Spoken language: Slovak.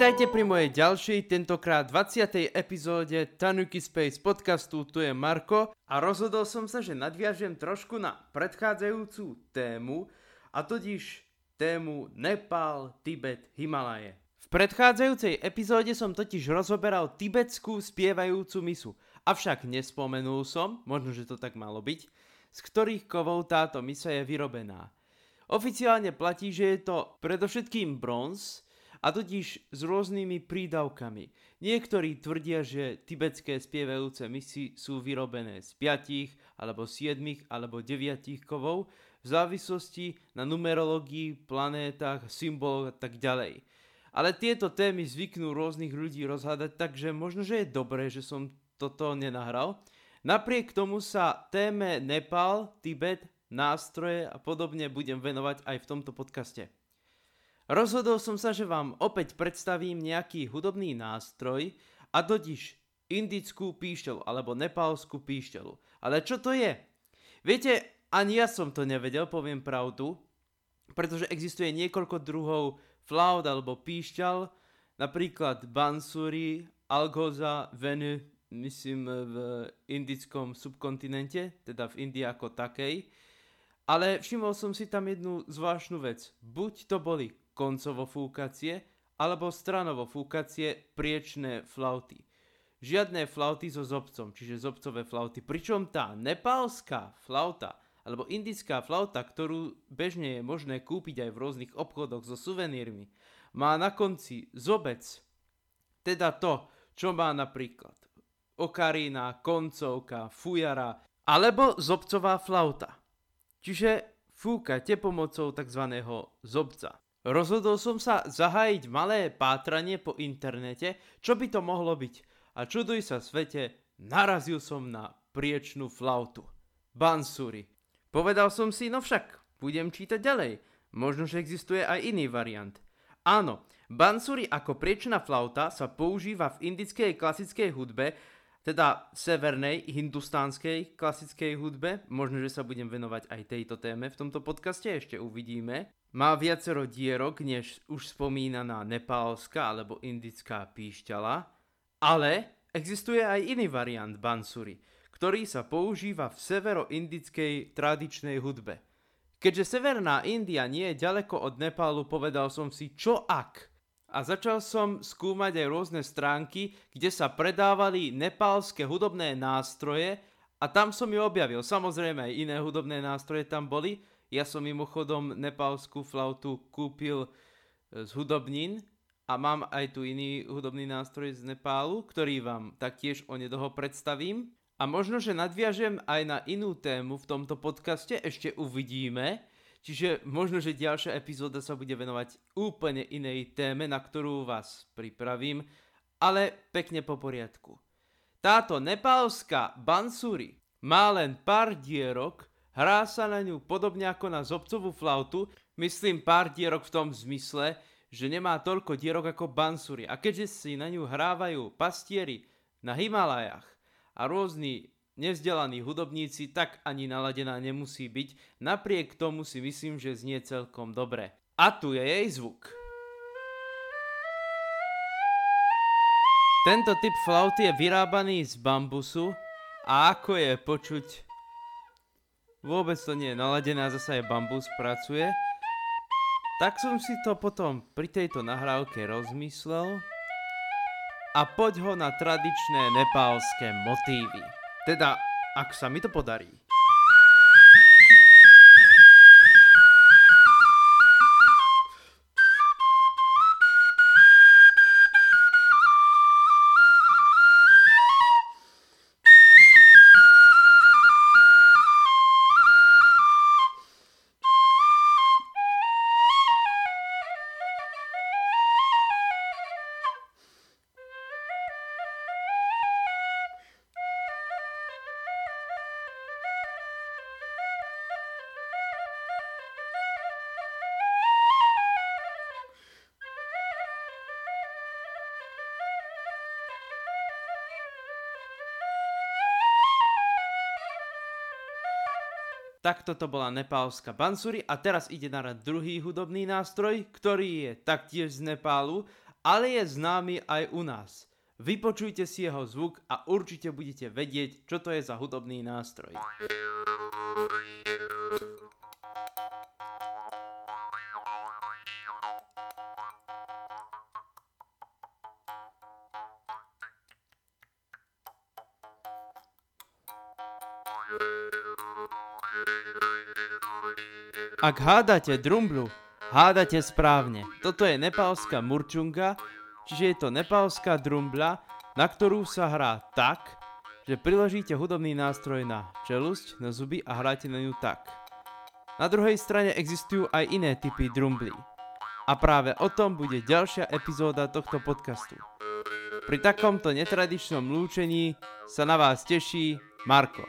Vítajte pri mojej ďalšej, tentokrát 20. epizóde Tanuki Space podcastu, tu je Marko a rozhodol som sa, že nadviažem trošku na predchádzajúcu tému, a totiž tému Nepál, Tibet, Himalaje. V predchádzajúcej epizóde som totiž rozoberal tibetskú spievajúcu misu, avšak nespomenul som, možno že to tak malo byť, z ktorých kovov táto misa je vyrobená. Oficiálne platí, že je to predovšetkým bronz, a totiž s rôznymi prídavkami. Niektorí tvrdia, že tibetské spievajúce misy sú vyrobené z 5, alebo 7, alebo 9 kovov, v závislosti na numerológii, planétach, symboloch a tak ďalej. Ale tieto témy zvyknú rôznych ľudí rozhádať, takže možno, že je dobré, že som toto nenahral. Napriek tomu sa téme Nepál, Tibet, nástroje a podobne budem venovať aj v tomto podcaste. Rozhodol som sa, že vám opäť predstavím nejaký hudobný nástroj, a totiž indickú píšťalu alebo nepálskú píšťalu. Ale čo to je? Viete, ani ja som to nevedel, poviem pravdu, pretože existuje niekoľko druhov flaut alebo píšťal, napríklad Bansuri, Algoza, Venu, myslím v indickom subkontinente, teda v Indii ako takej. Ale všimol som si tam jednu zvláštnu vec. Buď to boli koncovofúkacie alebo stranovofúkacie priečné flauty. Žiadne flauty so zobcom, čiže zobcové flauty. Pričom tá nepálska flauta alebo indická flauta, ktorú bežne je možné kúpiť aj v rôznych obchodoch so suvenírmi, má na konci zobec. Teda to, čo má napríklad okarina, koncovka, fujara alebo zobcová flauta. Čiže fúkate pomocou tzv. Zobca. Rozhodol som sa zahájiť malé pátranie po internete, čo by to mohlo byť. A čuduj sa svete, narazil som na priečnú flautu. Bansuri. Povedal som si, no však, budem čítať ďalej. Možno, že existuje aj iný variant. Áno, bansuri ako priečná flauta sa používa v indickej klasickej hudbe, teda severnej, hindustánskej klasickej hudbe. Možno, že sa budem venovať aj tejto téme v tomto podcaste, ešte uvidíme. Má viacero dierok, než už spomínaná nepálska alebo indická píšťala, ale existuje aj iný variant bansuri, ktorý sa používa v severoindickej tradičnej hudbe. Keďže severná India nie je ďaleko od Nepálu, povedal som si, čo ak? A začal som skúmať aj rôzne stránky, kde sa predávali nepálske hudobné nástroje, a tam som ju objavil. Samozrejme aj iné hudobné nástroje tam boli. Ja som mimochodom nepálskú flautu kúpil z hudobnín a mám aj tu iný hudobný nástroj z Nepálu, ktorý vám taktiež onedlho predstavím. A možno, že nadviažem aj na inú tému v tomto podcaste, ešte uvidíme. Čiže možno, že ďalšia epizóda sa bude venovať úplne inej téme, na ktorú vás pripravím, ale pekne po poriadku. Táto nepálska bansuri má len pár dierok, hrá sa na ňu podobne ako na zobcovú flautu, myslím pár dierok v tom zmysle, že nemá toľko dierok ako bansuri. A keďže si na ňu hrávajú pastieri na Himalajách a rôzni nevzdelaní hudobníci, tak ani naladená nemusí byť, napriek tomu si myslím, že znie celkom dobre. A tu je jej zvuk. Tento typ flauty je vyrábaný z bambusu a ako je počuť, vôbec to nie je naladená, zasa je bambus, pracuje. Tak som si to potom pri tejto nahrávke rozmyslel a poď ho na tradičné nepálske motívy. Teda, ak sa mi to podarí. Takto to bola nepálska bansuri a teraz ide na rad druhý hudobný nástroj, ktorý je taktiež z Nepálu ale je známy aj u nás. Vypočujte si jeho zvuk a určite budete vedieť, čo to je za hudobný nástroj. Ak hádate drumblu, hádate správne. Toto je nepálska murčunga, čiže je to nepálska drumbla, na ktorú sa hrá tak, že priložíte hudobný nástroj na čelusť, na zuby a hráte na ňu tak. Na druhej strane existujú aj iné typy drumblí. A práve o tom bude ďalšia epizóda tohto podcastu. Pri takomto netradičnom lúčení sa na vás teší Marko.